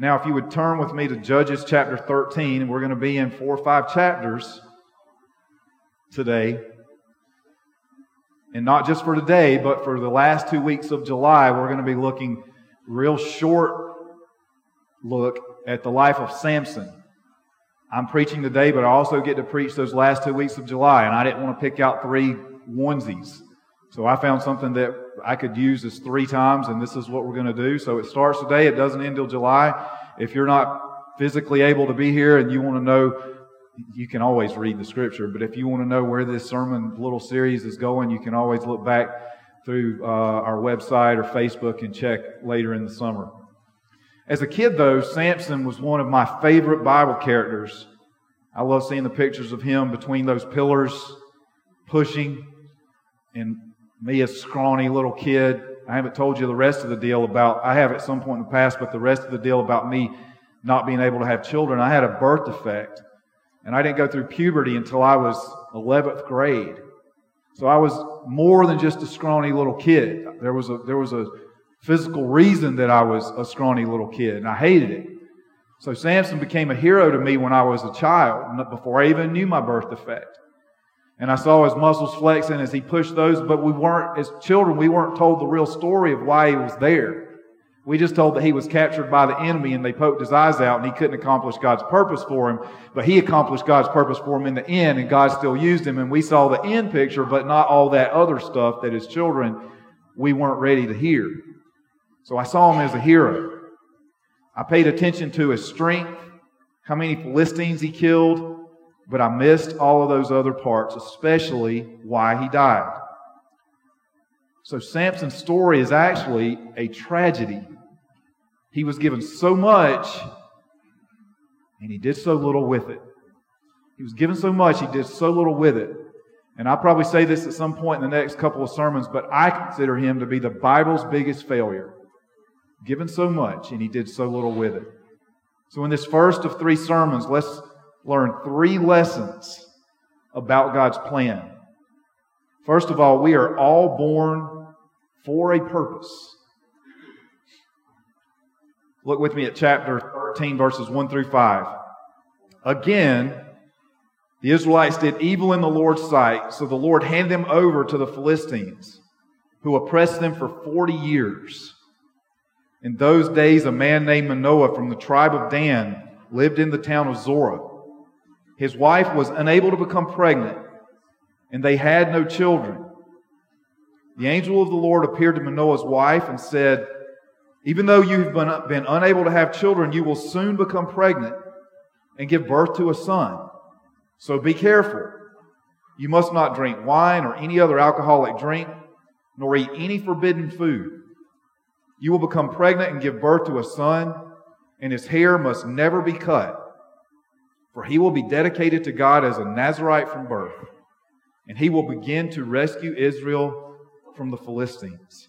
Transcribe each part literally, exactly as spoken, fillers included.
Now, if you would turn with me to Judges chapter thirteen, and we're going to be in four or five chapters today. And not just for today, but for the last two weeks of July, we're going to be looking real short look at the life of Samson. I'm preaching today, but I also get to preach those last two weeks of July, and I didn't want to pick out three onesies. So I found something that I could use as three times, and this is what we're going to do. So it starts today. It doesn't end till July. If you're not physically able to be here and you want to know, you can always read the Scripture. But if you want to know where this sermon little series is going, you can always look back through uh, our website or Facebook and check later in the summer. As a kid, though, Samson was one of my favorite Bible characters. I love seeing the pictures of him between those pillars, pushing, and me as a scrawny little kid. I haven't told you the rest of the deal about, I have at some point in the past, but the rest of the deal about me not being able to have children. I had a birth defect, and I didn't go through puberty until I was eleventh grade. So I was more than just a scrawny little kid. There was a, there was a physical reason that I was a scrawny little kid, and I hated it. So Samson became a hero to me when I was a child, before I even knew my birth defect. And I saw his muscles flexing as he pushed those, but we weren't, as children, we weren't told the real story of why he was there. We just told that he was captured by the enemy and they poked his eyes out and he couldn't accomplish God's purpose for him, but he accomplished God's purpose for him in the end, and God still used him, and we saw the end picture, but not all that other stuff that as children we weren't ready to hear. So I saw him as a hero. I paid attention to his strength, how many Philistines he killed, but I missed all of those other parts, especially why he died. So Samson's story is actually a tragedy. He was given so much, and he did so little with it. He was given so much, he did so little with it. And I'll probably say this at some point in the next couple of sermons, but I consider him to be the Bible's biggest failure. Given so much, and he did so little with it. So in this first of three sermons, let's learn three lessons about God's plan. First of all, we are all born for a purpose. Look with me at chapter thirteen, verses one through five. Again, the Israelites did evil in the Lord's sight, so the Lord handed them over to the Philistines, who oppressed them for forty years. In those days, a man named Manoah from the tribe of Dan lived in the town of Zorah. His wife was unable to become pregnant, and they had no children. The angel of the Lord appeared to Manoah's wife and said, "Even though you have been, been unable to have children, you will soon become pregnant and give birth to a son. So be careful. You must not drink wine or any other alcoholic drink, nor eat any forbidden food. You will become pregnant and give birth to a son, and his hair must never be cut. For he will be dedicated to God as a Nazarite from birth, and he will begin to rescue Israel from the Philistines."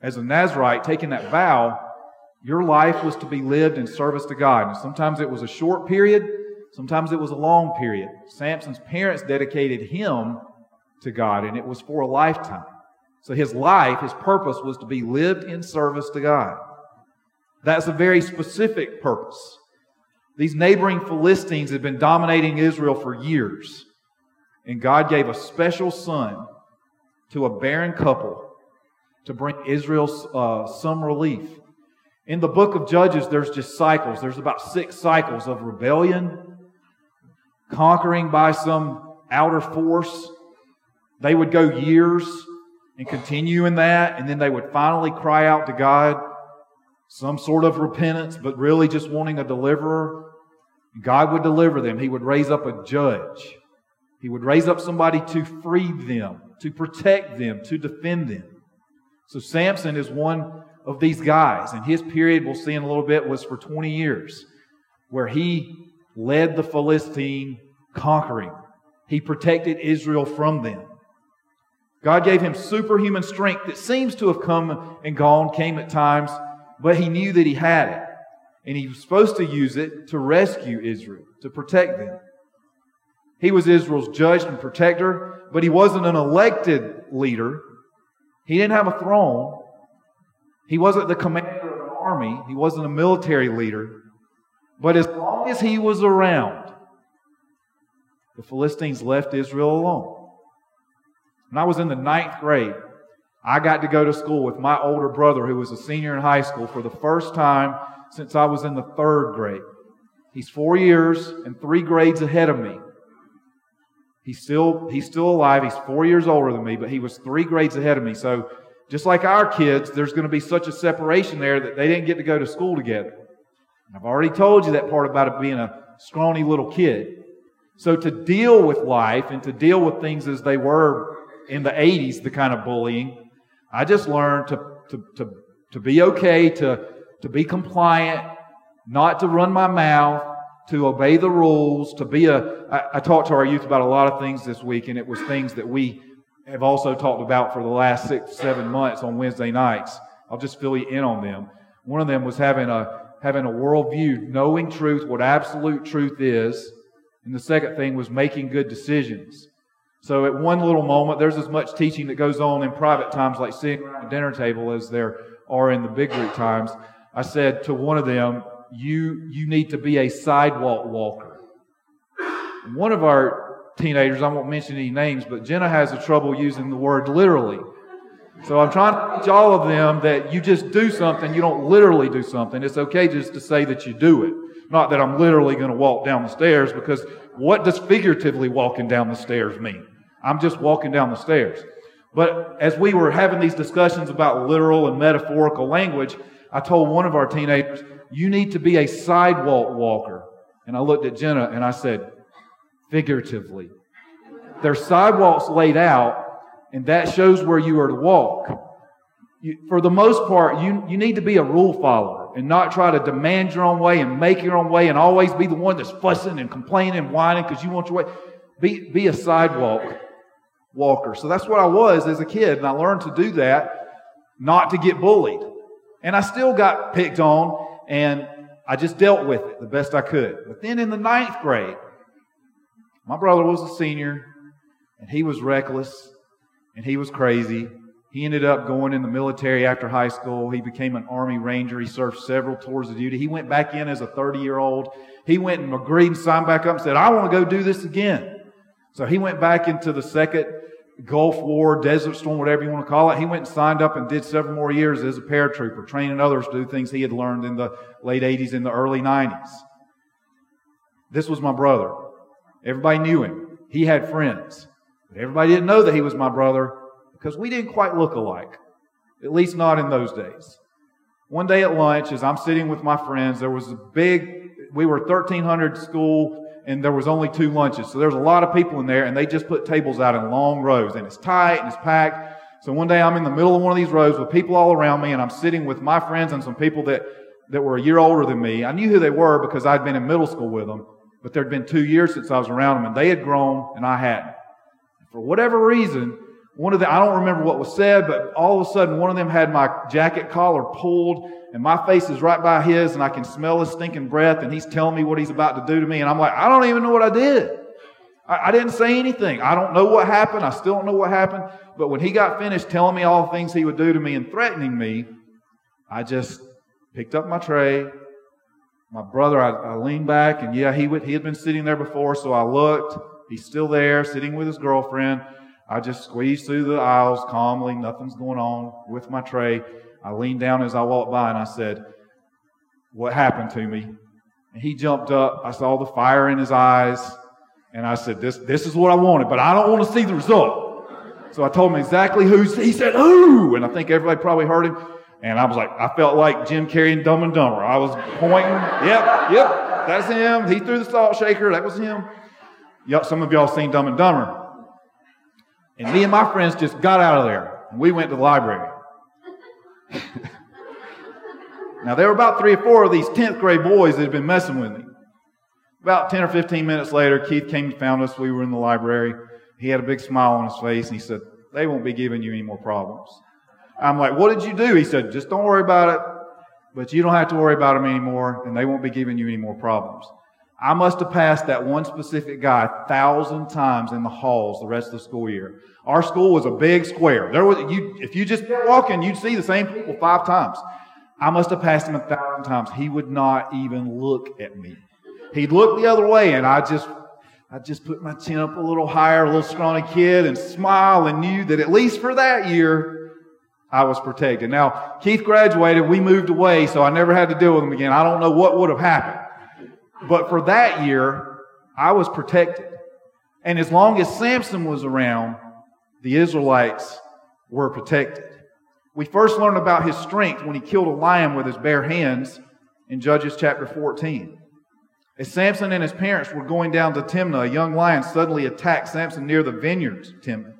As a Nazarite, taking that vow, your life was to be lived in service to God. And sometimes it was a short period, sometimes it was a long period. Samson's parents dedicated him to God, and it was for a lifetime. So his life, his purpose was to be lived in service to God. That's a very specific purpose. These neighboring Philistines had been dominating Israel for years, and God gave a special son to a barren couple to bring Israel uh, some relief. In the book of Judges, there's just cycles. There's about six cycles of rebellion, conquering by some outer force. They would go years and continue in that, and then they would finally cry out to God, some sort of repentance, but really just wanting a deliverer. God would deliver them. He would raise up a judge. He would raise up somebody to free them, to protect them, to defend them. So Samson is one of these guys, and his period, we'll see in a little bit, was for twenty years, where he led the Philistine conquering. He protected Israel from them. God gave him superhuman strength that seems to have come and gone, came at times, but he knew that he had it, and he was supposed to use it to rescue Israel, to protect them. He was Israel's judge and protector, but he wasn't an elected leader. He didn't have a throne. He wasn't the commander of an army. He wasn't a military leader. But as long as he was around, the Philistines left Israel alone. When I was in the ninth grade, I got to go to school with my older brother, who was a senior in high school, for the first time since I was in the third grade. He's four years and three grades ahead of me. He's still, he's still alive. He's four years older than me, but he was three grades ahead of me. So just like our kids, there's going to be such a separation there that they didn't get to go to school together. And I've already told you that part about it being a scrawny little kid. So to deal with life and to deal with things as they were in the eighties, the kind of bullying, I just learned to, to, to, to be okay, to, to be compliant, not to run my mouth, to obey the rules, to be a... I, I talked to our youth about a lot of things this week, and it was things that we have also talked about for the last six, seven months on Wednesday nights. I'll just fill you in on them. One of them was having a having a worldview, knowing truth, what absolute truth is. And the second thing was making good decisions. So at one little moment, there's as much teaching that goes on in private times, like sitting around the dinner table, as there are in the big group times. I said to one of them, you you need to be a sidewalk walker. And one of our teenagers, I won't mention any names, but Jenna has a trouble using the word literally. So I'm trying to teach all of them that you just do something, you don't literally do something. It's okay just to say that you do it. Not that I'm literally going to walk down the stairs, because what does figuratively walking down the stairs mean? I'm just walking down the stairs. But as we were having these discussions about literal and metaphorical language, I told one of our teenagers, you need to be a sidewalk walker. And I looked at Jenna and I said, figuratively. There's sidewalks laid out, and that shows where you are to walk. You, for the most part, you, you need to be a rule follower and not try to demand your own way and make your own way and always be the one that's fussing and complaining and whining because you want your way. Be, be a sidewalk walker. So that's what I was as a kid, and I learned to do that, not to get bullied. And I still got picked on, and I just dealt with it the best I could. But then in the ninth grade, my brother was a senior, and he was reckless, and he was crazy. He ended up going in the military after high school. He became an Army Ranger. He served several tours of duty. He went back in as a thirty-year-old. He went and agreed and signed back up and said, I want to go do this again. So he went back into the second Gulf War, Desert Storm, whatever you want to call it. He went and signed up and did several more years as a paratrooper, training others to do things he had learned in the late eighties and the early nineties. This was my brother. Everybody knew him. He had friends. But everybody didn't know that he was my brother because we didn't quite look alike, at least not in those days. One day at lunch, as I'm sitting with my friends, there was a big, we were thirteen hundred school, and there was only two lunches. So there's a lot of people in there, and they just put tables out in long rows, and it's tight and it's packed. So one day I'm in the middle of one of these rows with people all around me, and I'm sitting with my friends and some people that, that were a year older than me. I knew who they were because I'd been in middle school with them, but there'd been two years since I was around them, and they had grown and I hadn't. For whatever reason, one of the, I don't remember what was said, but all of a sudden one of them had my jacket collar pulled, and my face is right by his, and I can smell his stinking breath, and he's telling me what he's about to do to me, and I'm like, I don't even know what I did. I, I didn't say anything. I don't know what happened. I still don't know what happened. But when he got finished telling me all the things he would do to me and threatening me, I just picked up my tray. My brother, I, I leaned back, and yeah, he would, he had been sitting there before, so I looked. He's still there, sitting with his girlfriend. I just squeezed through the aisles calmly. Nothing's going on with my tray. I leaned down as I walked by and I said, what happened to me? And he jumped up. I saw the fire in his eyes. And I said, this, this is what I wanted, but I don't want to see the result. So I told him exactly who. He said, who? And I think everybody probably heard him. And I was like, I felt like Jim Carrey and Dumb and Dumber. I was pointing. Yep, yep, that's him. He threw the salt shaker. That was him. Yep, some of y'all seen Dumb and Dumber. And me and my friends just got out of there. And we went to the library. Now, there were about three or four of these tenth grade boys that had been messing with me. About ten or fifteen minutes later, Keith came and found us. We were in the library. He had a big smile on his face, and he said, they won't be giving you any more problems. I'm like, what did you do? He said, just don't worry about it, but you don't have to worry about them anymore, and they won't be giving you any more problems. I must have passed that one specific guy a thousand times in the halls the rest of the school year. Our school was a big square. There was, you, if you just kept walking, you'd see the same people five times. I must have passed him a thousand times. He would not even look at me. He'd look the other way, and I just, I just put my chin up a little higher, a little scrawny kid, and smile, and knew that at least for that year, I was protected. Now, Keith graduated. We moved away, so I never had to deal with him again. I don't know what would have happened. But for that year, I was protected. And as long as Samson was around, the Israelites were protected. We first learn about his strength when he killed a lion with his bare hands in Judges chapter fourteen. As Samson and his parents were going down to Timnah, a young lion suddenly attacked Samson near the vineyards of Timnah.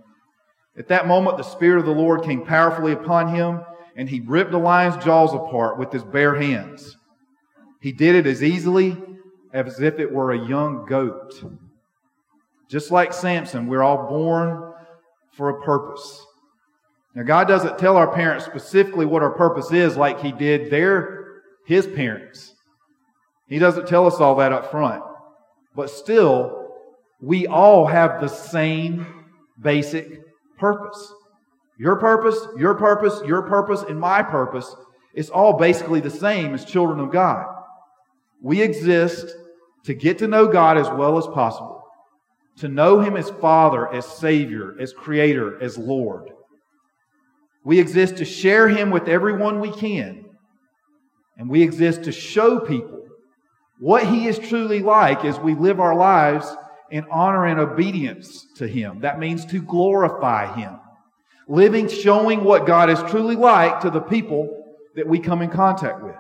At that moment, the Spirit of the Lord came powerfully upon him, and he ripped the lion's jaws apart with his bare hands. He did it as easily as if it were a young goat. Just like Samson, we're all born for a purpose. Now, God doesn't tell our parents specifically what our purpose is like he did their, his parents. He doesn't tell us all that up front. But still, we all have the same basic purpose. Your purpose, your purpose, your purpose, and my purpose, it's all basically the same as children of God. We exist to get to know God as well as possible, to know Him as Father, as Savior, as Creator, as Lord. We exist to share Him with everyone we can, and we exist to show people what He is truly like as we live our lives in honor and obedience to Him. That means to glorify Him. Living, showing what God is truly like to the people that we come in contact with.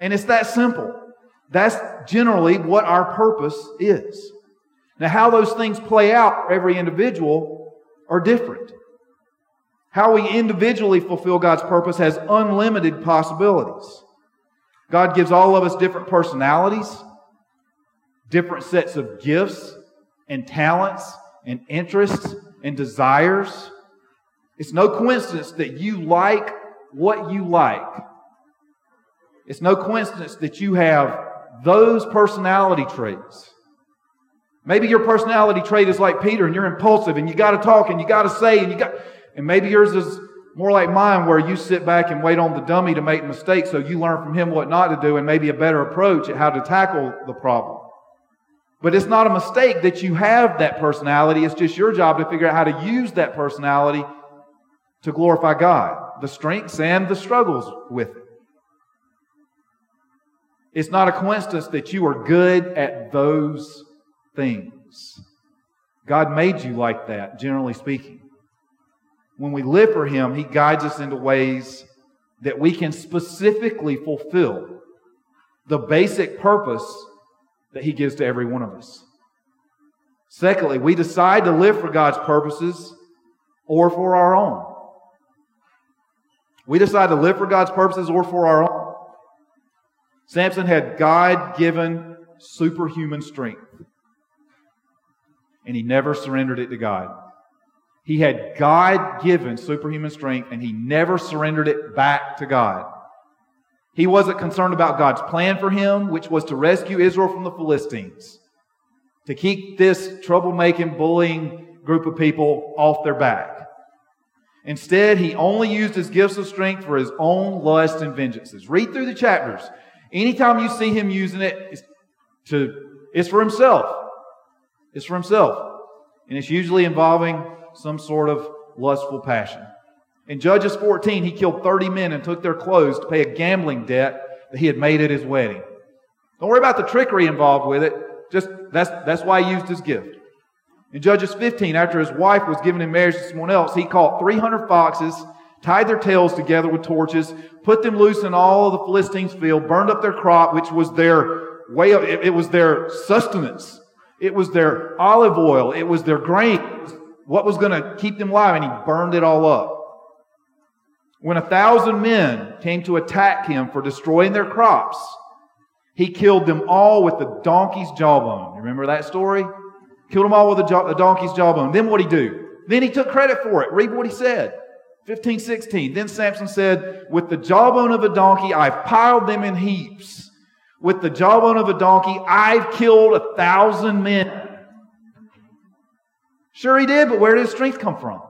And it's that simple. That's generally what our purpose is. Now, how those things play out for every individual are different. How we individually fulfill God's purpose has unlimited possibilities. God gives all of us different personalities, different sets of gifts and talents and interests and desires. It's no coincidence that you like what you like. It's no coincidence that you have those personality traits. Maybe your personality trait is like Peter, and you're impulsive, and you got to talk, and you got to say, and you got, and maybe yours is more like mine, where you sit back and wait on the dummy to make mistakes, so you learn from him what not to do, and maybe a better approach at how to tackle the problem. But it's not a mistake that you have that personality. It's just your job to figure out how to use that personality to glorify God, the strengths and the struggles with it. It's not a coincidence that you are good at those things. God made you like that, generally speaking. When we live for Him, He guides us into ways that we can specifically fulfill the basic purpose that He gives to every one of us. Secondly, we decide to live for God's purposes or for our own. We decide to live for God's purposes or for our own. Samson had God-given superhuman strength, and he never surrendered it to God. He had God-given superhuman strength, and he never surrendered it back to God. He wasn't concerned about God's plan for him, which was to rescue Israel from the Philistines, to keep this troublemaking, bullying group of people off their back. Instead, he only used his gifts of strength for his own lust and vengeances. Read through the chapters. Anytime you see him using it, it's, to, it's for himself. It's for himself. And it's usually involving some sort of lustful passion. In Judges fourteen, he killed thirty men and took their clothes to pay a gambling debt that he had made at his wedding. Don't worry about the trickery involved with it. Just that's, that's why he used his gift. In Judges fifteen, after his wife was given in marriage to someone else, he caught three hundred foxes, tied their tails together with torches, put them loose in all of the Philistines' field, burned up their crop, which was their way of, it, it was their sustenance. It was their olive oil. It was their grain. What was going to keep them alive, and he burned it all up. When a thousand men came to attack him for destroying their crops, he killed them all with the donkey's jawbone. Remember that story? Killed them all with a donkey's jawbone. Then what'd he do? Then he took credit for it. Read what he said. fifteen sixteen. Then Samson said, "With the jawbone of a donkey, I've piled them in heaps. With the jawbone of a donkey, I've killed a thousand men." Sure he did, but where did his strength come from?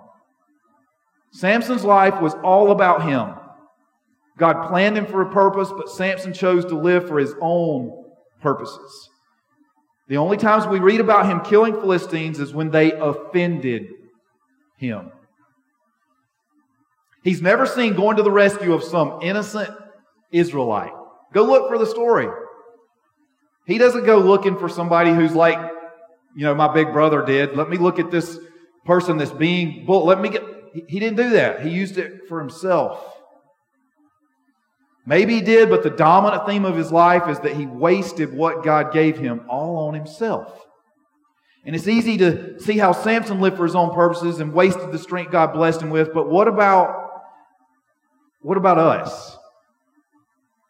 Samson's life was all about him. God planned him for a purpose, but Samson chose to live for his own purposes. The only times we read about him killing Philistines is when they offended him. He's never seen going to the rescue of some innocent Israelite. Go look for the story. He doesn't go looking for somebody who's like, you know, my big brother did. Let me look at this person that's being bull. Let me get. He didn't do that. He used it for himself. Maybe he did, but the dominant theme of his life is that he wasted what God gave him all on himself. And it's easy to see how Samson lived for his own purposes and wasted the strength God blessed him with. But what about, what about us?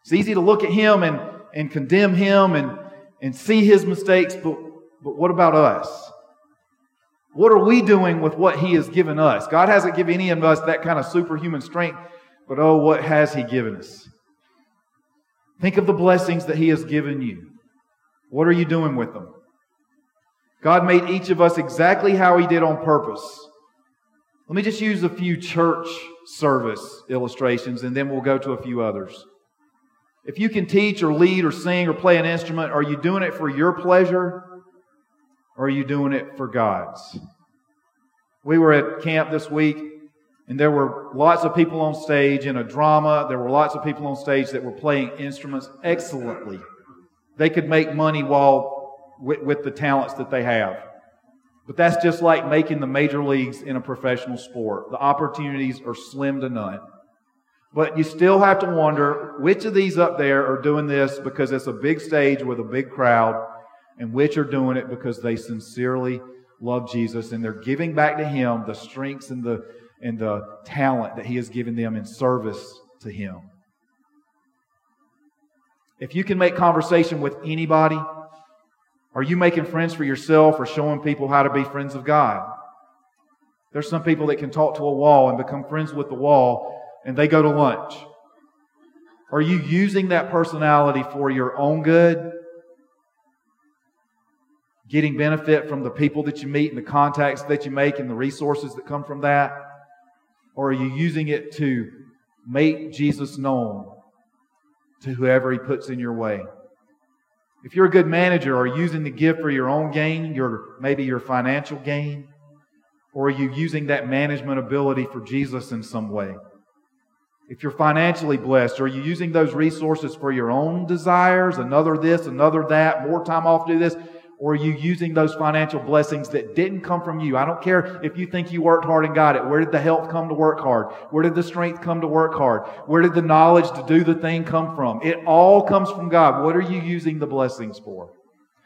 It's easy to look at him and, and condemn him and, and see his mistakes. But, but what about us? What are we doing with what he has given us? God hasn't given any of us that kind of superhuman strength. But oh, what has he given us? Think of the blessings that he has given you. What are you doing with them? God made each of us exactly how he did on purpose. Let me just use a few church service illustrations and then we'll go to a few others. If you can teach or lead or sing or play an instrument, are you doing it for your pleasure or are you doing it for God's? We were at camp this week and there were lots of people on stage in a drama. There were lots of people on stage that were playing instruments excellently. They could make money while With, with the talents that they have. But that's just like making the major leagues in a professional sport. The opportunities are slim to none. But you still have to wonder which of these up there are doing this because it's a big stage with a big crowd, and which are doing it because they sincerely love Jesus and they're giving back to Him the strengths and the, and the talent that He has given them in service to Him. If you can make conversation with anybody, are you making friends for yourself or showing people how to be friends of God? There's some people that can talk to a wall and become friends with the wall and they go to lunch. Are you using that personality for your own good? Getting benefit from the people that you meet and the contacts that you make and the resources that come from that? Or are you using it to make Jesus known to whoever He puts in your way? If you're a good manager, are you using the gift for your own gain, your maybe your financial gain? Or are you using that management ability for Jesus in some way? If you're financially blessed, are you using those resources for your own desires, another this, another that, more time off to do this? Or are you using those financial blessings that didn't come from you? I don't care if you think you worked hard and got it. Where did the health come to work hard? Where did the strength come to work hard? Where did the knowledge to do the thing come from? It all comes from God. What are you using the blessings for?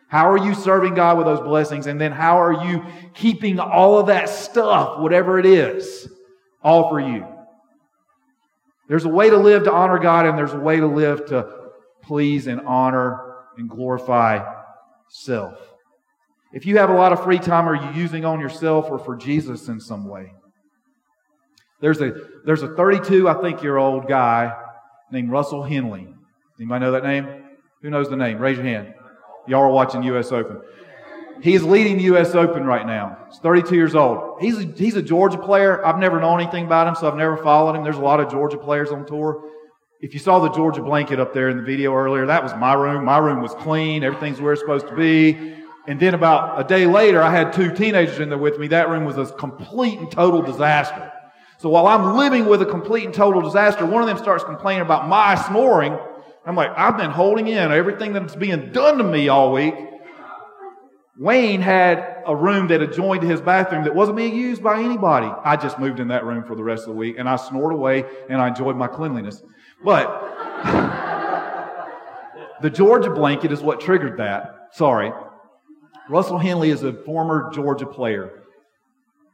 How are you serving God with those blessings? And then how are you keeping all of that stuff, whatever it is, all for you? There's a way to live to honor God, and there's a way to live to please and honor and glorify self. If you have a lot of free time, are you using on yourself or for Jesus in some way? There's a there's a thirty-two, I think, year old guy named Russell Henley. Anybody know that name? Who knows the name? Raise your hand. Y'all are watching U S Open. He's leading the U S Open right now. He's thirty-two years old. He's a, he's a Georgia player. I've never known anything about him, so I've never followed him. There's a lot of Georgia players on tour. If you saw the Georgia blanket up there in the video earlier, that was my room. My room was clean. Everything's where it's supposed to be. And then about a day later, I had two teenagers in there with me. That room was a complete and total disaster. So while I'm living with a complete and total disaster, one of them starts complaining about my snoring. I'm like, I've been holding in everything that's being done to me all week. Wayne had a room that adjoined to his bathroom that wasn't being used by anybody. I just moved in that room for the rest of the week, and I snored away, and I enjoyed my cleanliness. But the Georgia blanket is what triggered that. Sorry. Russell Henley is a former Georgia player.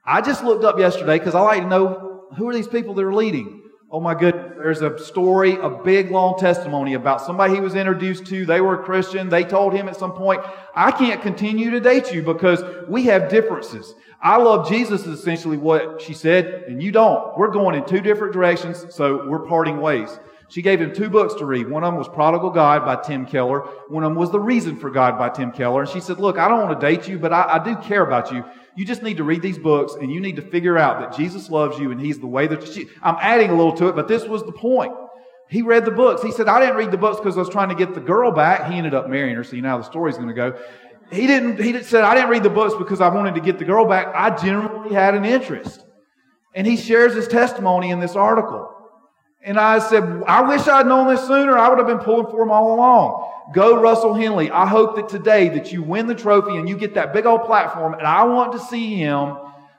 I just looked up yesterday because I like to know who are these people that are leading. Oh my goodness, there's a story, a big long testimony about somebody he was introduced to. They were a Christian. They told him at some point, I can't continue to date you because we have differences. I love Jesus is essentially what she said, and you don't. We're going in two different directions, so we're parting ways. She gave him two books to read. One of them was Prodigal God by Tim Keller. One of them was The Reason for God by Tim Keller. And she said, look, I don't want to date you, but I, I do care about you. You just need to read these books and you need to figure out that Jesus loves you and He's the way that you... I'm adding a little to it, but this was the point. He read the books. He said, I didn't read the books because I was trying to get the girl back. He ended up marrying her, so you know how the story's going to go. He didn't. He said, I didn't read the books because I wanted to get the girl back. I generally had an interest. And he shares his testimony in this article. And I said, I wish I'd known this sooner. I would have been pulling for him all along. Go Russell Henley. I hope that today that you win the trophy and you get that big old platform. And I want to see him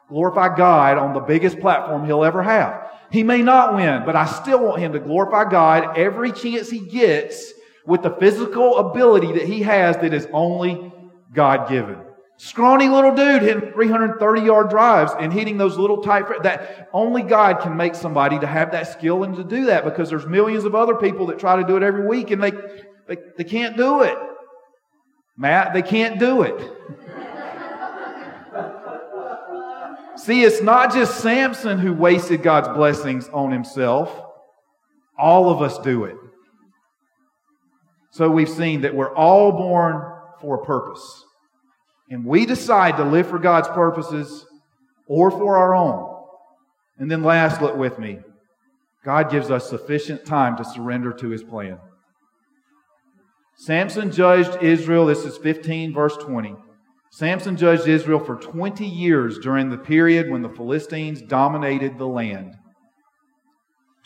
glorify God on the biggest platform he'll ever have. He may not win, but I still want him to glorify God every chance he gets with the physical ability that he has that is only God-given. Scrawny little dude hitting three hundred thirty yard drives and hitting those little tight... That only God can make somebody to have that skill and to do that, because there's millions of other people that try to do it every week and they, they, they can't do it. Matt, they can't do it. See, it's not just Samson who wasted God's blessings on himself. All of us do it. So we've seen that we're all born for a purpose. And we decide to live for God's purposes or for our own. And then last, look with me. God gives us sufficient time to surrender to His plan. Samson judged Israel, this is fifteen verse twenty. Samson judged Israel for twenty years during the period when the Philistines dominated the land.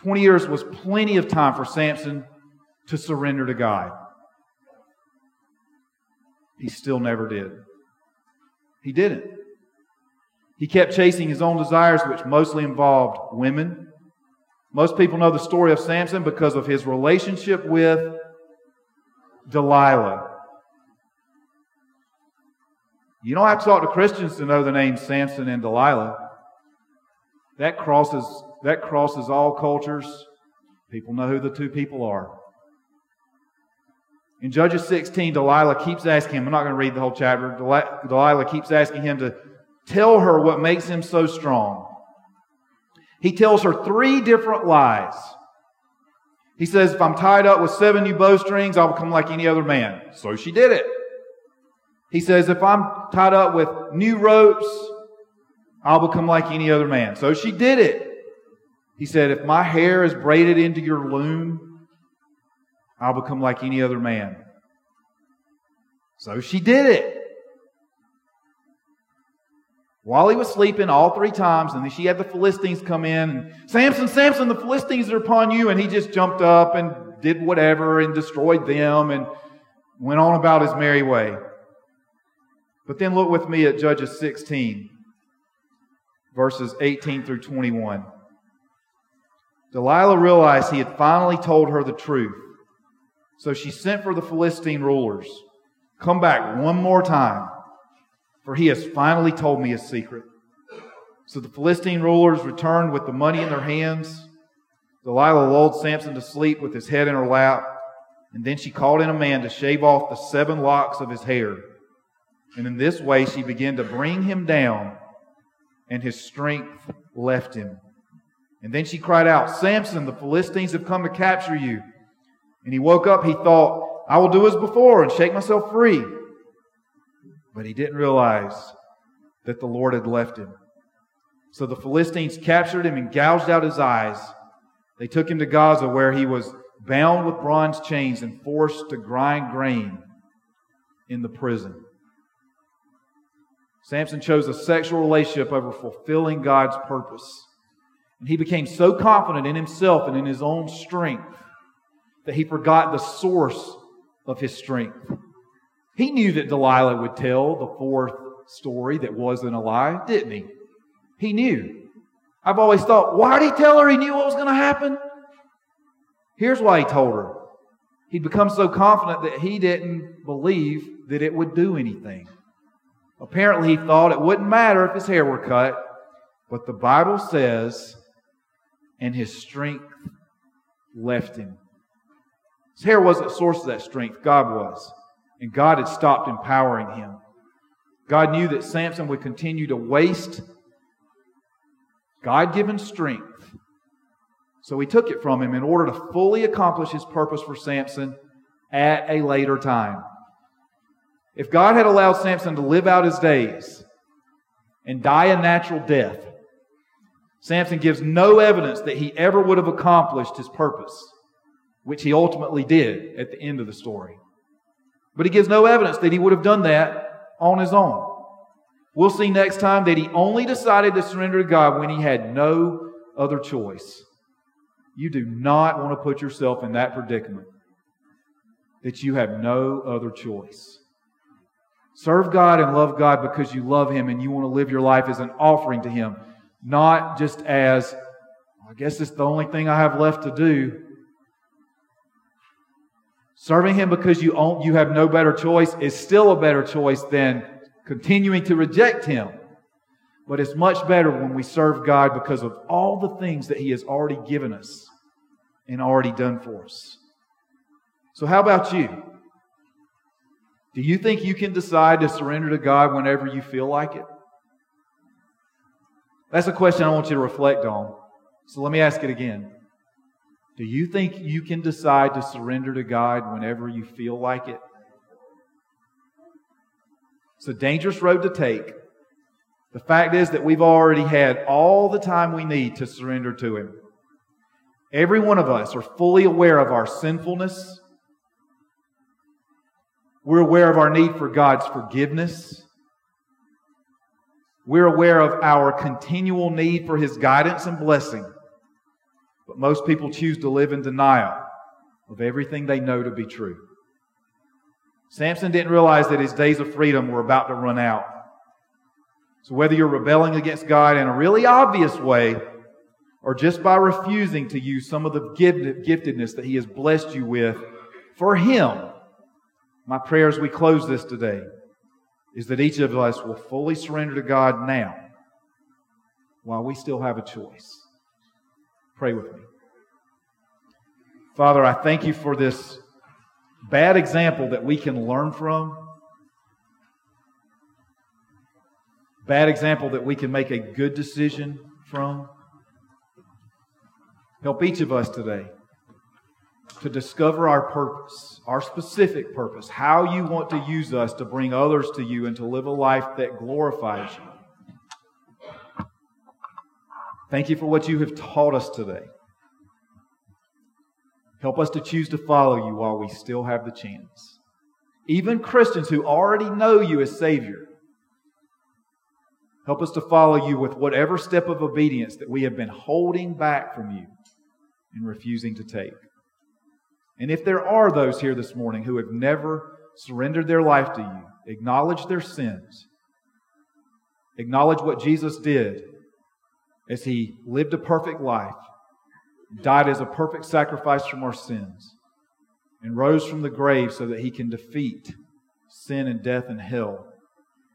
twenty years was plenty of time for Samson to surrender to God. He still never did. He didn't. He kept chasing his own desires, which mostly involved women. Most people know the story of Samson because of his relationship with Delilah. You don't have to talk to Christians to know the names Samson and Delilah. That crosses, that crosses all cultures. People know who the two people are. In Judges sixteen, Delilah keeps asking him, I'm not going to read the whole chapter, Del- Delilah keeps asking him to tell her what makes him so strong. He tells her three different lies. He says, if I'm tied up with seven new bowstrings, I'll become like any other man. So she did it. He says, if I'm tied up with new ropes, I'll become like any other man. So she did it. He said, if my hair is braided into your loom, I'll become like any other man. So she did it. While he was sleeping all three times, and then she had the Philistines come in. And, Samson, Samson, the Philistines are upon you. And he just jumped up and did whatever and destroyed them and went on about his merry way. But then look with me at Judges sixteen, verses eighteen through twenty-one. Delilah realized he had finally told her the truth. So she sent for the Philistine rulers. Come back one more time, for he has finally told me his secret. So the Philistine rulers returned with the money in their hands. Delilah lulled Samson to sleep with his head in her lap. And then she called in a man to shave off the seven locks of his hair. And in this way, she began to bring him down, and his strength left him. And then she cried out, Samson, the Philistines have come to capture you. And he woke up, he thought, I will do as before and shake myself free. But he didn't realize that the Lord had left him. So the Philistines captured him and gouged out his eyes. They took him to Gaza, where he was bound with bronze chains and forced to grind grain in the prison. Samson chose a sexual relationship over fulfilling God's purpose. And he became so confident in himself and in his own strength that he forgot the source of his strength. He knew that Delilah would tell the fourth story that wasn't a lie, didn't he? He knew. I've always thought, why did he tell her he knew what was going to happen? Here's why he told her. He'd become so confident that he didn't believe that it would do anything. Apparently, he thought it wouldn't matter if his hair were cut, but the Bible says, and his strength left him. His hair wasn't the source of that strength. God was. And God had stopped empowering him. God knew that Samson would continue to waste God-given strength. So he took it from him in order to fully accomplish his purpose for Samson at a later time. If God had allowed Samson to live out his days and die a natural death, Samson gives no evidence that he ever would have accomplished his purpose. which he ultimately did at the end of the story. But he gives no evidence that he would have done that on his own. We'll see next time that he only decided to surrender to God when he had no other choice. You do not want to put yourself in that predicament, that you have no other choice. Serve God and love God because you love Him and you want to live your life as an offering to Him, not just as, I guess it's the only thing I have left to do. Serving Him because you own, you have no better choice is still a better choice than continuing to reject Him. But it's much better when we serve God because of all the things that He has already given us and already done for us. So how about you? Do you think you can decide to surrender to God whenever you feel like it? That's a question I want you to reflect on. So let me ask it again. Do you think you can decide to surrender to God whenever you feel like it? It's a dangerous road to take. The fact is that we've already had all the time we need to surrender to Him. Every one of us are fully aware of our sinfulness. We're aware of our need for God's forgiveness. We're aware of our continual need for His guidance and blessing. But most people choose to live in denial of everything they know to be true. Samson didn't realize that his days of freedom were about to run out. So whether you're rebelling against God in a really obvious way, or just by refusing to use some of the giftedness that He has blessed you with for Him, my prayer as we close this today is that each of us will fully surrender to God now while we still have a choice. Pray with me. Father, I thank You for this bad example that we can learn from. Bad example that we can make a good decision from. Help each of us today to discover our purpose, our specific purpose, how You want to use us to bring others to You and to live a life that glorifies You. Thank You for what You have taught us today. Help us to choose to follow You while we still have the chance. Even Christians who already know You as Savior, help us to follow You with whatever step of obedience that we have been holding back from You and refusing to take. And if there are those here this morning who have never surrendered their life to You, acknowledge their sins, acknowledge what Jesus did as He lived a perfect life, died as a perfect sacrifice from our sins, and rose from the grave so that He can defeat sin and death and hell.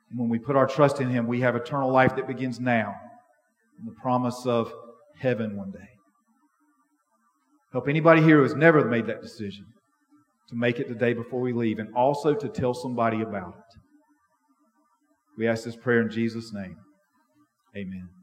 And when we put our trust in Him, we have eternal life that begins now and the promise of heaven one day. Help anybody here who has never made that decision to make it today before we leave, and also to tell somebody about it. We ask this prayer in Jesus' name. Amen.